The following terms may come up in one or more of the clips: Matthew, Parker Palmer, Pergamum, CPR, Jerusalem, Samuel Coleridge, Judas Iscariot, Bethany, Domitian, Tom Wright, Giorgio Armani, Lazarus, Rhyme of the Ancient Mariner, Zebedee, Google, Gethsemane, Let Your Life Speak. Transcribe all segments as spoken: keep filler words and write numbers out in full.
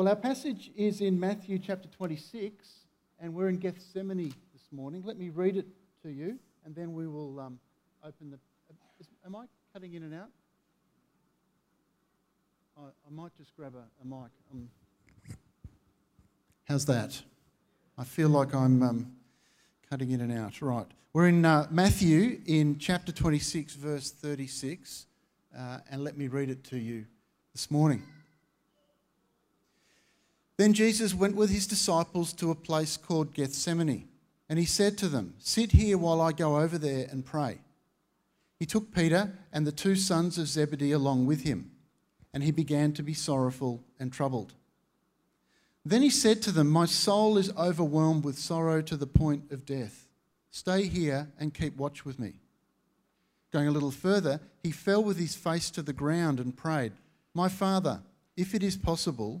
Well, our passage is in Matthew chapter twenty-six, and we're in Gethsemane this morning. Let me read it to you, and then we will um, open the... Is, am I cutting in and out? I, I might just grab a, a mic. Um, how's that? I feel like I'm um, cutting in and out. Right. We're in uh, Matthew in chapter twenty-six, verse thirty-six, uh, and let me read it to you this morning. Then Jesus went with his disciples to a place called Gethsemane, and he said to them, "Sit here while I go over there and pray." He took Peter and the two sons of Zebedee along with him, and he began to be sorrowful and troubled. Then he said to them, "My soul is overwhelmed with sorrow to the point of death. Stay here and keep watch with me." Going a little further, he fell with his face to the ground and prayed, "My Father, if it is possible,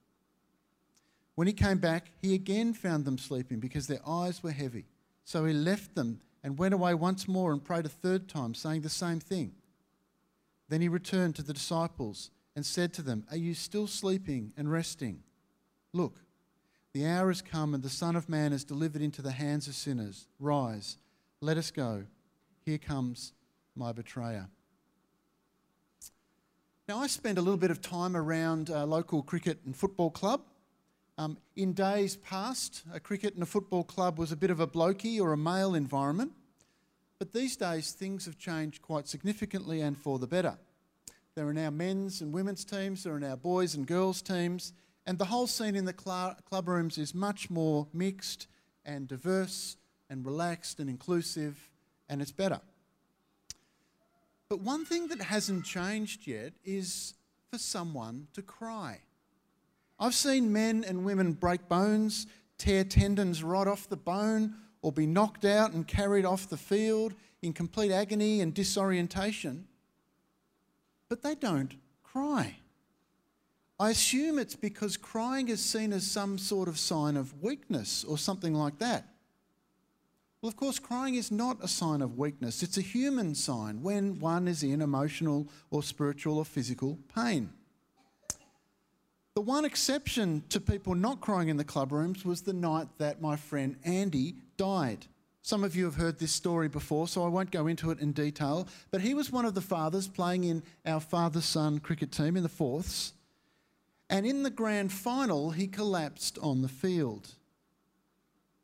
When he came back, he again found them sleeping because their eyes were heavy. So he left them and went away once more and prayed a third time, saying the same thing. Then he returned to the disciples and said to them, "Are you still sleeping and resting? Look, the hour has come and the Son of Man is delivered into the hands of sinners. Rise, let us go. Here comes my betrayer." Now, I spend a little bit of time around a local cricket and football club. Um, in days past, a cricket and a football club was a bit of a blokey or a male environment. But these days, things have changed quite significantly and for the better. There are now men's and women's teams, there are now boys and girls teams, and the whole scene in the cl- club rooms is much more mixed and diverse and relaxed and inclusive, and it's better. But one thing that hasn't changed yet is for someone to cry. I've seen men and women break bones, tear tendons right off the bone, or be knocked out and carried off the field in complete agony and disorientation. But they don't cry. I assume it's because crying is seen as some sort of sign of weakness or something like that. Well, of course, crying is not a sign of weakness. It's a human sign when one is in emotional or spiritual or physical pain. The one exception to people not crying in the club rooms was the night that my friend Andy died. Some of you have heard this story before, so I won't go into it in detail, but he was one of the fathers playing in our father-son cricket team in the fourths, and in the grand final, he collapsed on the field.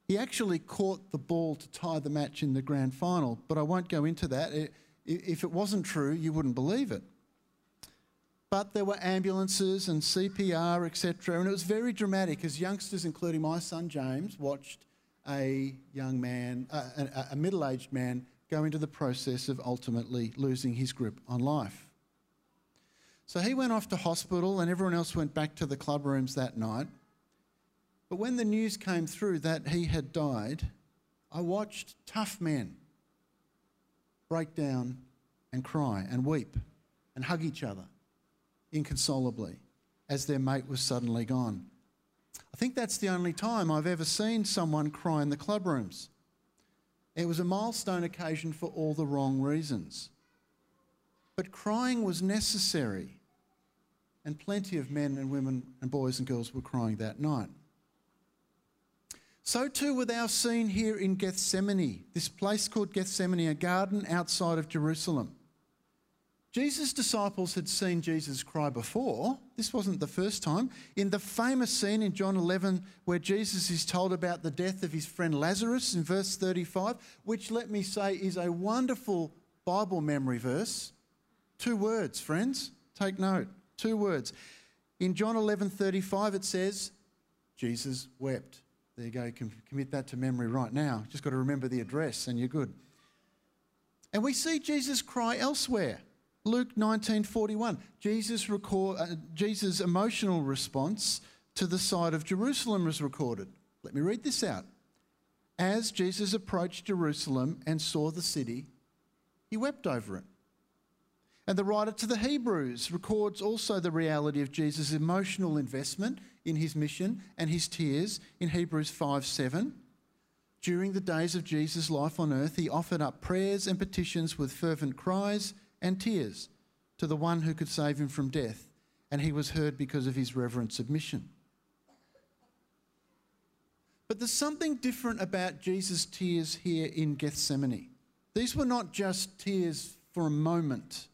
He actually caught the ball to tie the match in the grand final, but I won't go into that. It, if it wasn't true, you wouldn't believe it. But there were ambulances and C P R, et cetera, and it was very dramatic as youngsters, including my son James, watched a young man, uh, a, a middle-aged man, go into the process of ultimately losing his grip on life. So he went off to hospital and everyone else went back to the club rooms that night. But when the news came through that he had died, I watched tough men break down and cry and weep and hug each other inconsolably as their mate was suddenly gone. I think that's the only time I've ever seen someone cry in the club rooms. It was a milestone occasion for all the wrong reasons. But crying was necessary, and plenty of men and women and boys and girls were crying that night. So too with our scene here in Gethsemane, this place called Gethsemane, a garden outside of Jerusalem. Jesus' disciples had seen Jesus cry before. This wasn't the first time. In the famous scene in John eleven where Jesus is told about the death of his friend Lazarus in verse thirty-five, which, let me say, is a wonderful Bible memory verse. Two words, friends. Take note. Two words. In John eleven thirty-five it says, "Jesus wept." There you go. You can commit that to memory right now. Just got to remember the address and you're good. And we see Jesus cry elsewhere. Luke nineteen forty-one, Jesus, record, uh, Jesus' emotional response to the side of Jerusalem is recorded. Let me read this out. As Jesus approached Jerusalem and saw the city, he wept over it. And the writer to the Hebrews records also the reality of Jesus' emotional investment in his mission and his tears in Hebrews five seven. During the days of Jesus' life on earth, he offered up prayers and petitions with fervent cries and tears to the one who could save him from death, and he was heard because of his reverent submission. But there's something different about Jesus' tears here in Gethsemane. These were not just tears for a moment.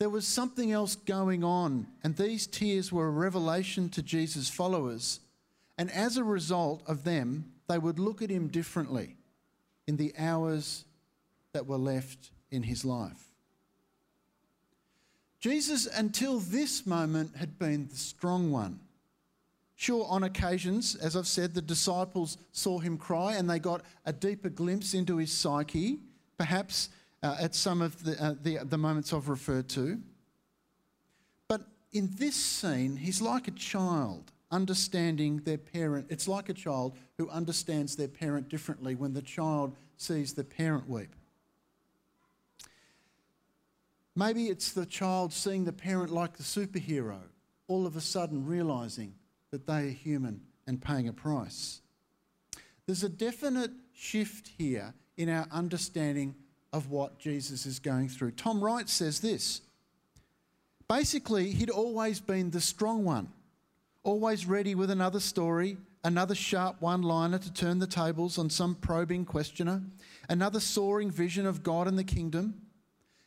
There was something else going on, and these tears were a revelation to Jesus' followers, and as a result of them, they would look at him differently in the hours that were left in his life. Jesus, until this moment, had been the strong one. Sure, on occasions, as I've said, the disciples saw him cry and they got a deeper glimpse into his psyche, perhaps Uh, at some of the, uh, the, the moments I've referred to. But in this scene, he's like a child understanding their parent. It's like a child who understands their parent differently when the child sees the parent weep. Maybe it's the child seeing the parent like the superhero, all of a sudden realising that they are human and paying a price. There's a definite shift here in our understanding of what Jesus is going through. Tom Wright says this. Basically, he'd always been the strong one, always ready with another story, another sharp one-liner to turn the tables on some probing questioner, another soaring vision of God and the kingdom.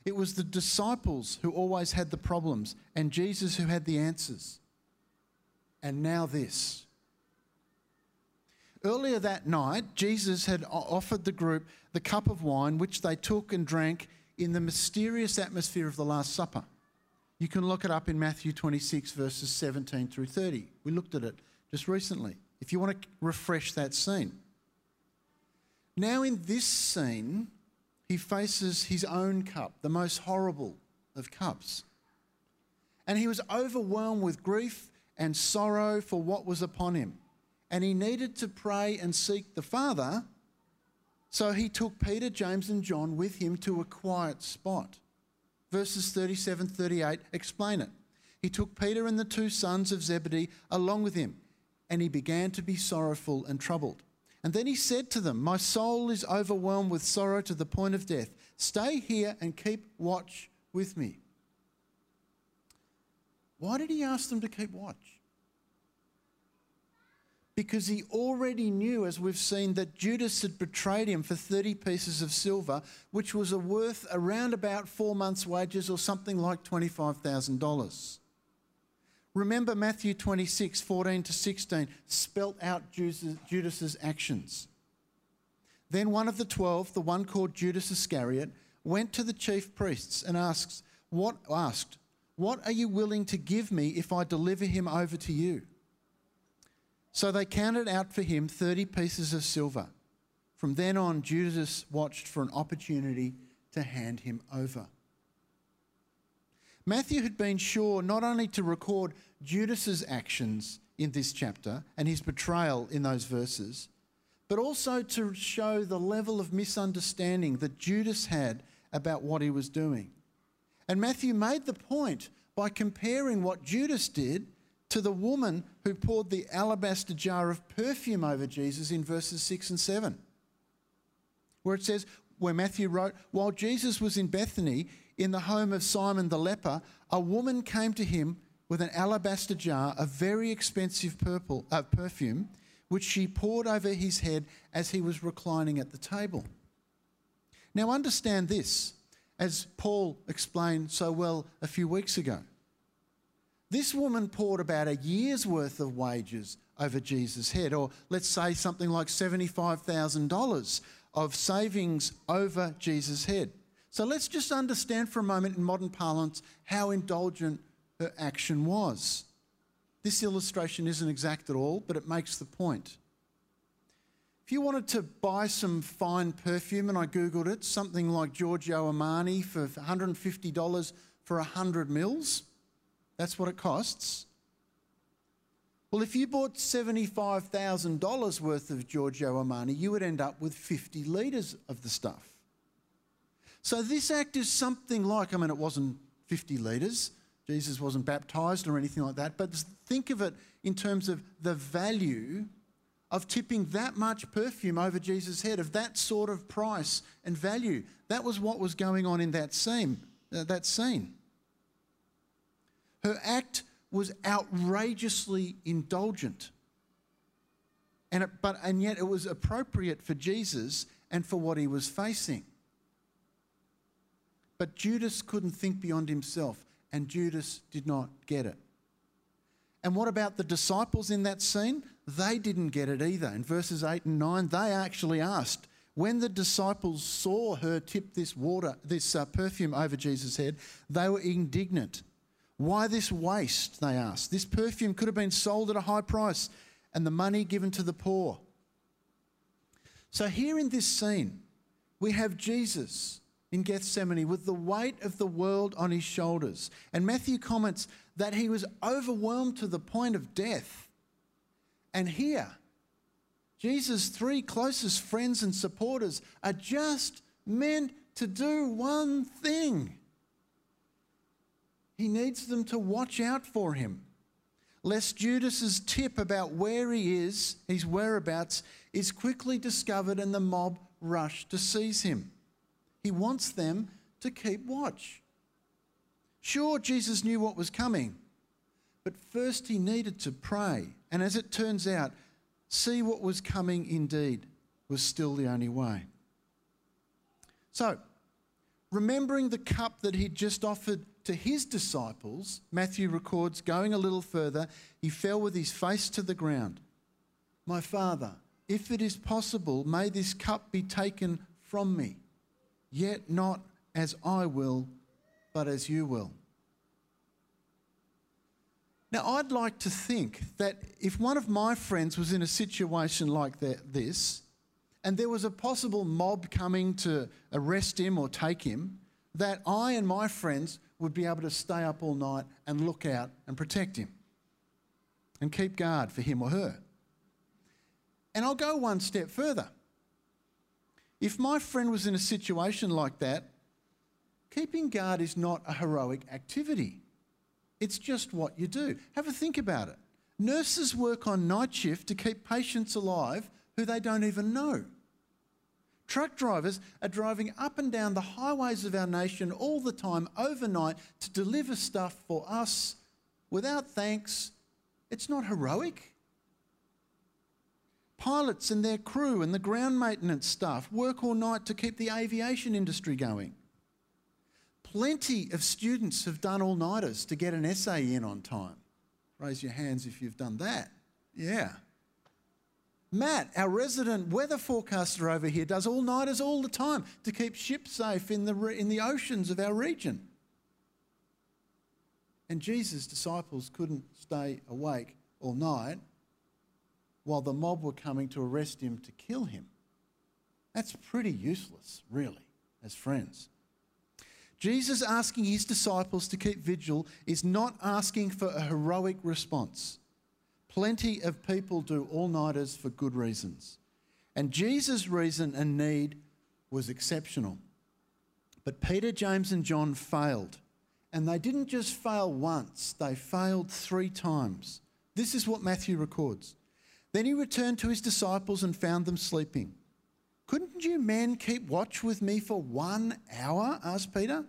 It was the disciples who always had the problems and Jesus who had the answers. And now this. Earlier that night, Jesus had offered the group the cup of wine, which they took and drank in the mysterious atmosphere of the Last Supper. You can look it up in Matthew twenty-six, verses seventeen through thirty. We looked at it just recently, if you want to refresh that scene. Now in this scene, he faces his own cup, the most horrible of cups. And he was overwhelmed with grief and sorrow for what was upon him. And he needed to pray and seek the Father, so he took Peter, James and John with him to a quiet spot. Verses thirty-seven to thirty-eight explain it. He took Peter and the two sons of Zebedee along with him, and he began to be sorrowful and troubled. And then he said to them, "My soul is overwhelmed with sorrow to the point of death. Stay here and keep watch with me." Why did he ask them to keep watch? Because he already knew, as we've seen, that Judas had betrayed him for thirty pieces of silver, which was worth around about four months' wages or something like twenty-five thousand dollars. Remember Matthew twenty-six, fourteen to sixteen, spelt out Judas's actions. Then one of the twelve, the one called Judas Iscariot, went to the chief priests and asked, "What asked, what are you willing to give me if I deliver him over to you?" So they counted out for him thirty pieces of silver. From then on, Judas watched for an opportunity to hand him over. Matthew had been sure not only to record Judas's actions in this chapter and his betrayal in those verses, but also to show the level of misunderstanding that Judas had about what he was doing. And Matthew made the point by comparing what Judas did to the woman who poured the alabaster jar of perfume over Jesus in verses six and seven, where it says, where Matthew wrote, "While Jesus was in Bethany, in the home of Simon the leper, a woman came to him with an alabaster jar of very expensive purple, uh, perfume, which she poured over his head as he was reclining at the table." Now understand this, as Paul explained so well a few weeks ago. This woman poured about a year's worth of wages over Jesus' head, or let's say something like seventy-five thousand dollars of savings over Jesus' head. So let's just understand for a moment in modern parlance how indulgent her action was. This illustration isn't exact at all, but it makes the point. If you wanted to buy some fine perfume, and I Googled it, something like Giorgio Armani for one hundred fifty dollars for one hundred mils, that's what it costs. Well, if you bought seventy-five thousand dollars worth of Giorgio Armani, you would end up with fifty litres of the stuff. So this act is something like, I mean, it wasn't fifty litres. Jesus wasn't baptised or anything like that. But think of it in terms of the value of tipping that much perfume over Jesus' head, of that sort of price and value. That was what was going on in that scene. Uh, that scene. Her act was outrageously indulgent, and it, but and yet it was appropriate for Jesus and for what he was facing. But Judas couldn't think beyond himself, and Judas did not get it. And what about the disciples in that scene? They didn't get it either. In verses eight and nine, they actually asked, when the disciples saw her tip this water, this uh, perfume over Jesus' head, they were indignant. Why this waste, they asked. This perfume could have been sold at a high price and the money given to the poor. So here in this scene, we have Jesus in Gethsemane with the weight of the world on his shoulders. And Matthew comments that he was overwhelmed to the point of death. And here, Jesus' three closest friends and supporters are just meant to do one thing. He needs them to watch out for him, lest Judas's tip about where he is, his whereabouts, is quickly discovered and the mob rush to seize him. He wants them to keep watch. Sure, Jesus knew what was coming, but first he needed to pray. And as it turns out, see what was coming indeed was still the only way. So, remembering the cup that he'd just offered to his disciples, Matthew records, going a little further, he fell with his face to the ground. My Father, if it is possible, may this cup be taken from me, yet not as I will, but as you will. Now, I'd like to think that if one of my friends was in a situation like that, this, and there was a possible mob coming to arrest him or take him, that I and my friends would be able to stay up all night and look out and protect him and keep guard for him or her. And I'll go one step further. If my friend was in a situation like that, keeping guard is not a heroic activity. It's just what you do. Have a think about it. Nurses work on night shift to keep patients alive who they don't even know. Truck drivers are driving up and down the highways of our nation all the time overnight to deliver stuff for us without thanks. It's not heroic. Pilots and their crew and the ground maintenance staff work all night to keep the aviation industry going. Plenty of students have done all-nighters to get an essay in on time. Raise your hands if you've done that. Yeah. Matt, our resident weather forecaster over here, does all-nighters all the time to keep ships safe in the, in the oceans of our region. And Jesus' disciples couldn't stay awake all night while the mob were coming to arrest him to kill him. That's pretty useless, really, as friends. Jesus asking his disciples to keep vigil is not asking for a heroic response. Plenty of people do all-nighters for good reasons. And Jesus' reason and need was exceptional. But Peter, James and John failed. And they didn't just fail once, they failed three times. This is what Matthew records. Then he returned to his disciples and found them sleeping. Couldn't you men keep watch with me for one hour? Asked Peter.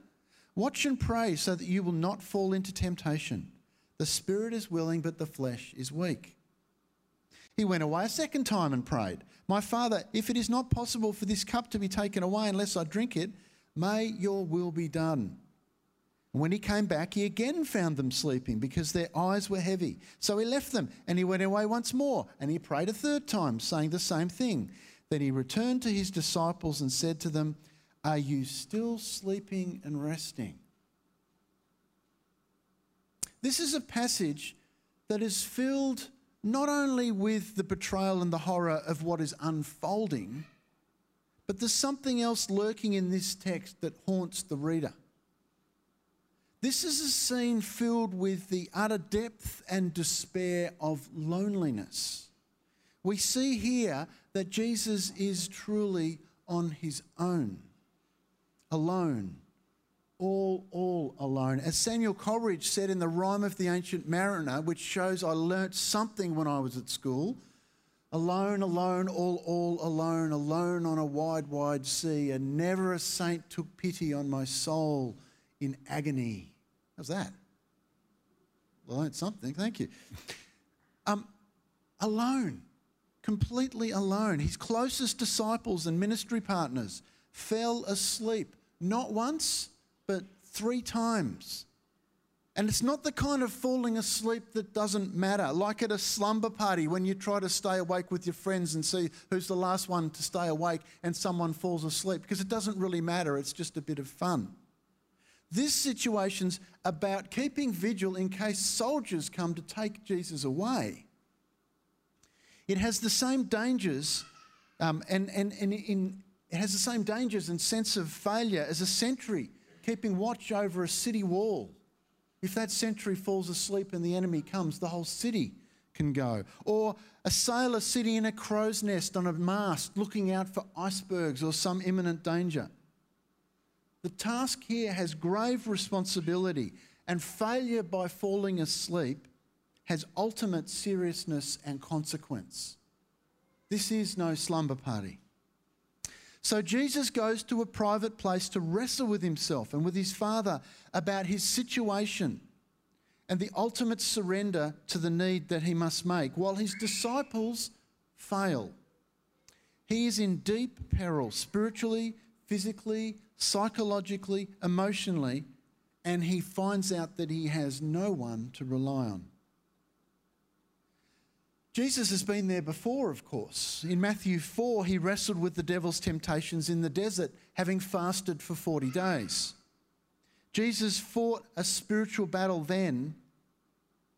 Watch and pray so that you will not fall into temptation. The spirit is willing, but the flesh is weak. He went away a second time and prayed, My Father, if it is not possible for this cup to be taken away unless I drink it, may your will be done. And when he came back, he again found them sleeping because their eyes were heavy. So he left them and he went away once more and he prayed a third time, saying the same thing. Then he returned to his disciples and said to them, Are you still sleeping and resting? This is a passage that is filled not only with the betrayal and the horror of what is unfolding, but there's something else lurking in this text that haunts the reader. This is a scene filled with the utter depth and despair of loneliness. We see here that Jesus is truly on his own, alone, all, all alone. As Samuel Coleridge said in the Rhyme of the Ancient Mariner, which shows I learnt something when I was at school, alone, alone, all, all alone, alone on a wide, wide sea, and never a saint took pity on my soul in agony. How's that? Well, I learned something, thank you. Um, alone, completely alone. His closest disciples and ministry partners fell asleep, not once, but three times. And it's not the kind of falling asleep that doesn't matter, like at a slumber party when you try to stay awake with your friends and see who's the last one to stay awake and someone falls asleep, because it doesn't really matter, it's just a bit of fun. This situation's about keeping vigil in case soldiers come to take Jesus away. It has the same dangers, um, and, and, and in, it has the same dangers and sense of failure as a sentry keeping watch over a city wall. If that sentry falls asleep and the enemy comes, the whole city can go. Or a sailor sitting in a crow's nest on a mast looking out for icebergs or some imminent danger. The task here has grave responsibility, and failure by falling asleep has ultimate seriousness and consequence. This is no slumber party. So Jesus goes to a private place to wrestle with himself and with his Father about his situation and the ultimate surrender to the need that he must make. While his disciples fail, he is in deep peril spiritually, physically, psychologically, emotionally, and he finds out that he has no one to rely on. Jesus has been there before, of course. In Matthew four, he wrestled with the devil's temptations in the desert, having fasted for forty days. Jesus fought a spiritual battle then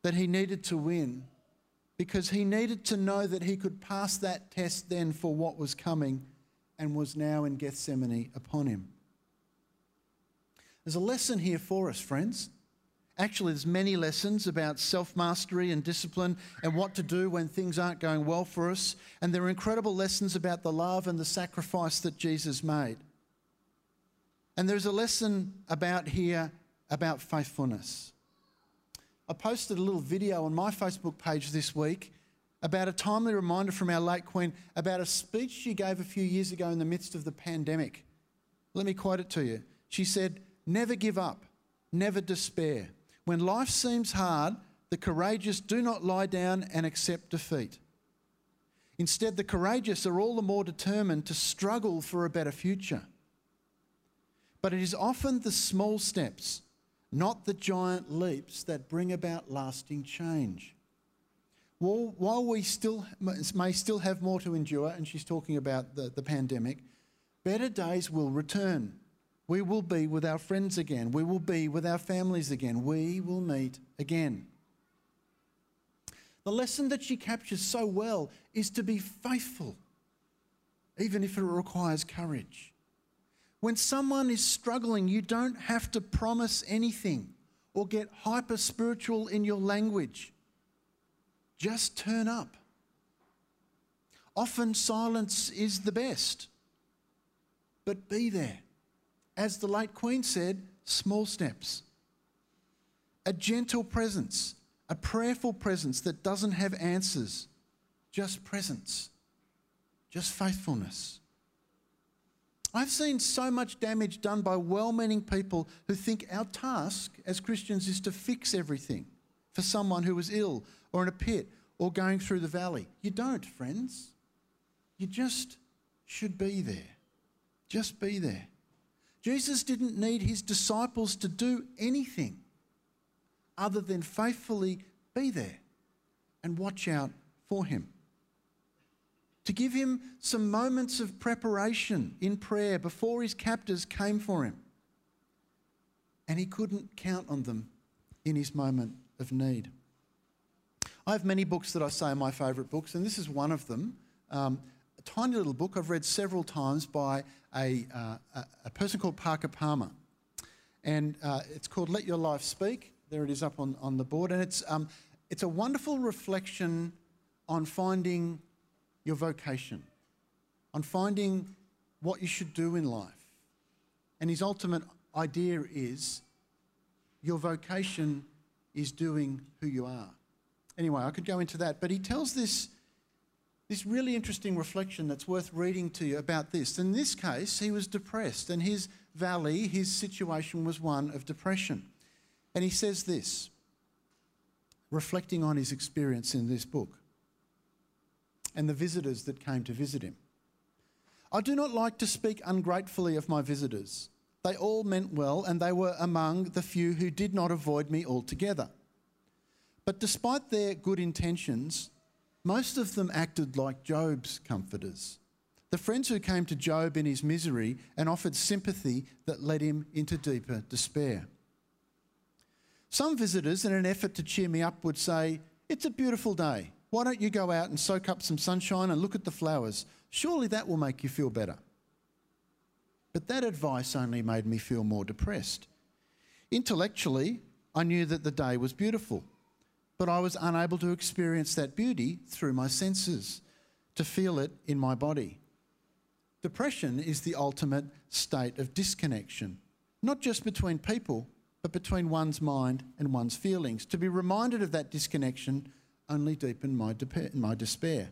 that he needed to win, because he needed to know that he could pass that test then for what was coming and was now in Gethsemane upon him. There's a lesson here for us, friends. Actually, there's many lessons about self-mastery and discipline and what to do when things aren't going well for us. And there are incredible lessons about the love and the sacrifice that Jesus made. And there's a lesson about here about faithfulness. I posted a little video on my Facebook page this week about a timely reminder from our late Queen about a speech she gave a few years ago in the midst of the pandemic. Let me quote it to you. She said, "Never give up, never despair. When life seems hard, the courageous do not lie down and accept defeat. Instead, the courageous are all the more determined to struggle for a better future. But it is often the small steps, not the giant leaps, that bring about lasting change." While, while we still may still have more to endure, and she's talking about the, the pandemic, better days will return. We will be with our friends again. We will be with our families again. We will meet again. The lesson that she captures so well is to be faithful, even if it requires courage. When someone is struggling, you don't have to promise anything or get hyper-spiritual in your language. Just turn up. Often silence is the best, but be there. As the late Queen said, small steps. A gentle presence, a prayerful presence that doesn't have answers, just presence, just faithfulness. I've seen so much damage done by well-meaning people who think our task as Christians is to fix everything for someone who is ill or in a pit or going through the valley. You don't, friends. You just should be there. Just be there. Jesus didn't need his disciples to do anything other than faithfully be there and watch out for him. To give him some moments of preparation in prayer before his captors came for him. And he couldn't count on them in his moment of need. I have many books that I say are my favourite books, and this is one of them. Um, A tiny little book I've read several times by a, uh, a person called Parker Palmer. and uh, it's called Let Your Life Speak. There it is up on, on the board, and it's, um, it's a wonderful reflection on finding your vocation, on finding what you should do in life. And his ultimate idea is your vocation is doing who you are. Anyway, I could go into that, but he tells this, this really interesting reflection that's worth reading to you about this. In this case, he was depressed, and his valley, his situation was one of depression. And he says this, reflecting on his experience in this book and the visitors that came to visit him. I do not like to speak ungratefully of my visitors. They all meant well, and they were among the few who did not avoid me altogether. But despite their good intentions, most of them acted like Job's comforters, the friends who came to Job in his misery and offered sympathy that led him into deeper despair. Some visitors, in an effort to cheer me up, would say, "It's a beautiful day. Why don't you go out and soak up some sunshine and look at the flowers? Surely that will make you feel better." But that advice only made me feel more depressed. Intellectually, I knew that the day was beautiful, but I was unable to experience that beauty through my senses, to feel it in my body. Depression is the ultimate state of disconnection, not just between people, but between one's mind and one's feelings. To be reminded of that disconnection only deepened my, de- my despair.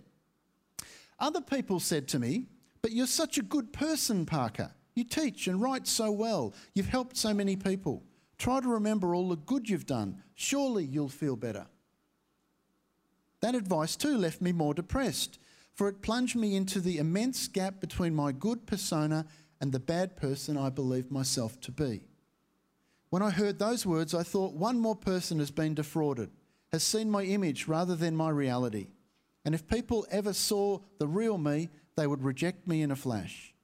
Other people said to me, "But you're such a good person, Parker. You teach and write so well. You've helped so many people. Try to remember all the good you've done. Surely you'll feel better." That advice too left me more depressed, for it plunged me into the immense gap between my good persona and the bad person I believed myself to be. When I heard those words, I thought, one more person has been defrauded, has seen my image rather than my reality. And if people ever saw the real me, they would reject me in a flash.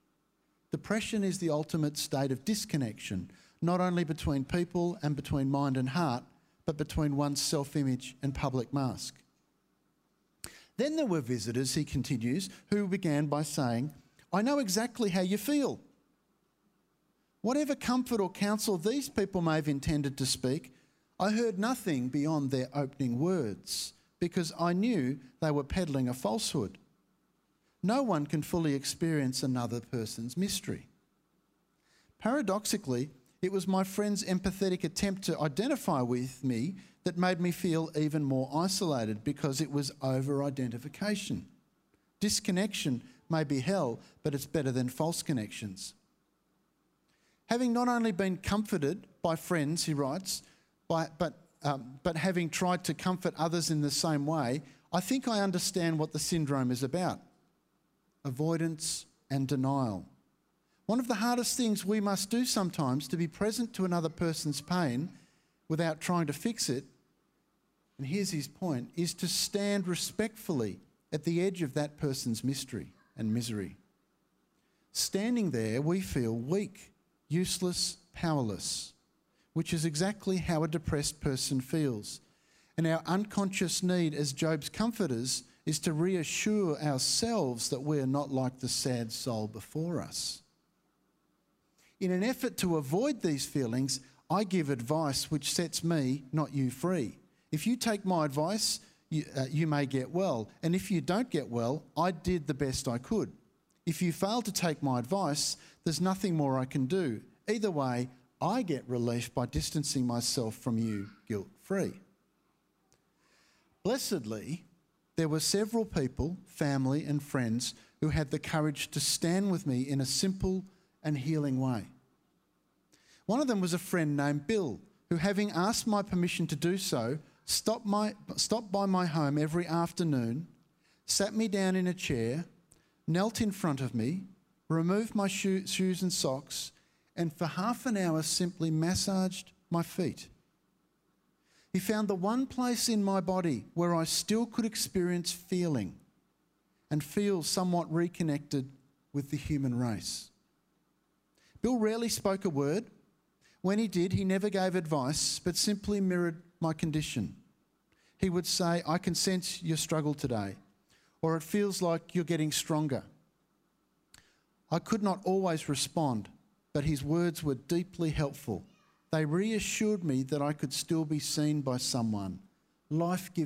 Depression is the ultimate state of disconnection, not only between people and between mind and heart, but between one's self-image and public mask. Then there were visitors, he continues, who began by saying, "I know exactly how you feel." Whatever comfort or counsel these people may have intended to speak, I heard nothing beyond their opening words, because I knew they were peddling a falsehood. No one can fully experience another person's mystery. Paradoxically, it was my friend's empathetic attempt to identify with me that made me feel even more isolated, because it was over-identification. Disconnection may be hell, but it's better than false connections. Having not only been comforted by friends, he writes, by, but Um, but having tried to comfort others in the same way, I think I understand what the syndrome is about. Avoidance and denial. One of the hardest things we must do sometimes, to be present to another person's pain without trying to fix it, and here's his point, is to stand respectfully at the edge of that person's mystery and misery. Standing there, we feel weak, useless, powerless, which is exactly how a depressed person feels. And our unconscious need as Job's comforters is to reassure ourselves that we are not like the sad soul before us. In an effort to avoid these feelings, I give advice which sets me, not you, free. If you take my advice, you, uh, you may get well. And if you don't get well, I did the best I could. If you fail to take my advice, there's nothing more I can do. Either way, I get relief by distancing myself from you guilt-free. Blessedly, there were several people, family and friends, who had the courage to stand with me in a simple and healing way. One of them was a friend named Bill, who, having asked my permission to do so, stopped, my, stopped by my home every afternoon, sat me down in a chair, knelt in front of me, removed my shoe, shoes and socks, and for half an hour simply massaged my feet. He found the one place in my body where I still could experience feeling and feel somewhat reconnected with the human race. Bill rarely spoke a word. When he did, he never gave advice, but simply mirrored my condition. He would say, "I can sense your struggle today," or "It feels like you're getting stronger." I could not always respond, but his words were deeply helpful They reassured me that I could still be seen by someone, life-giving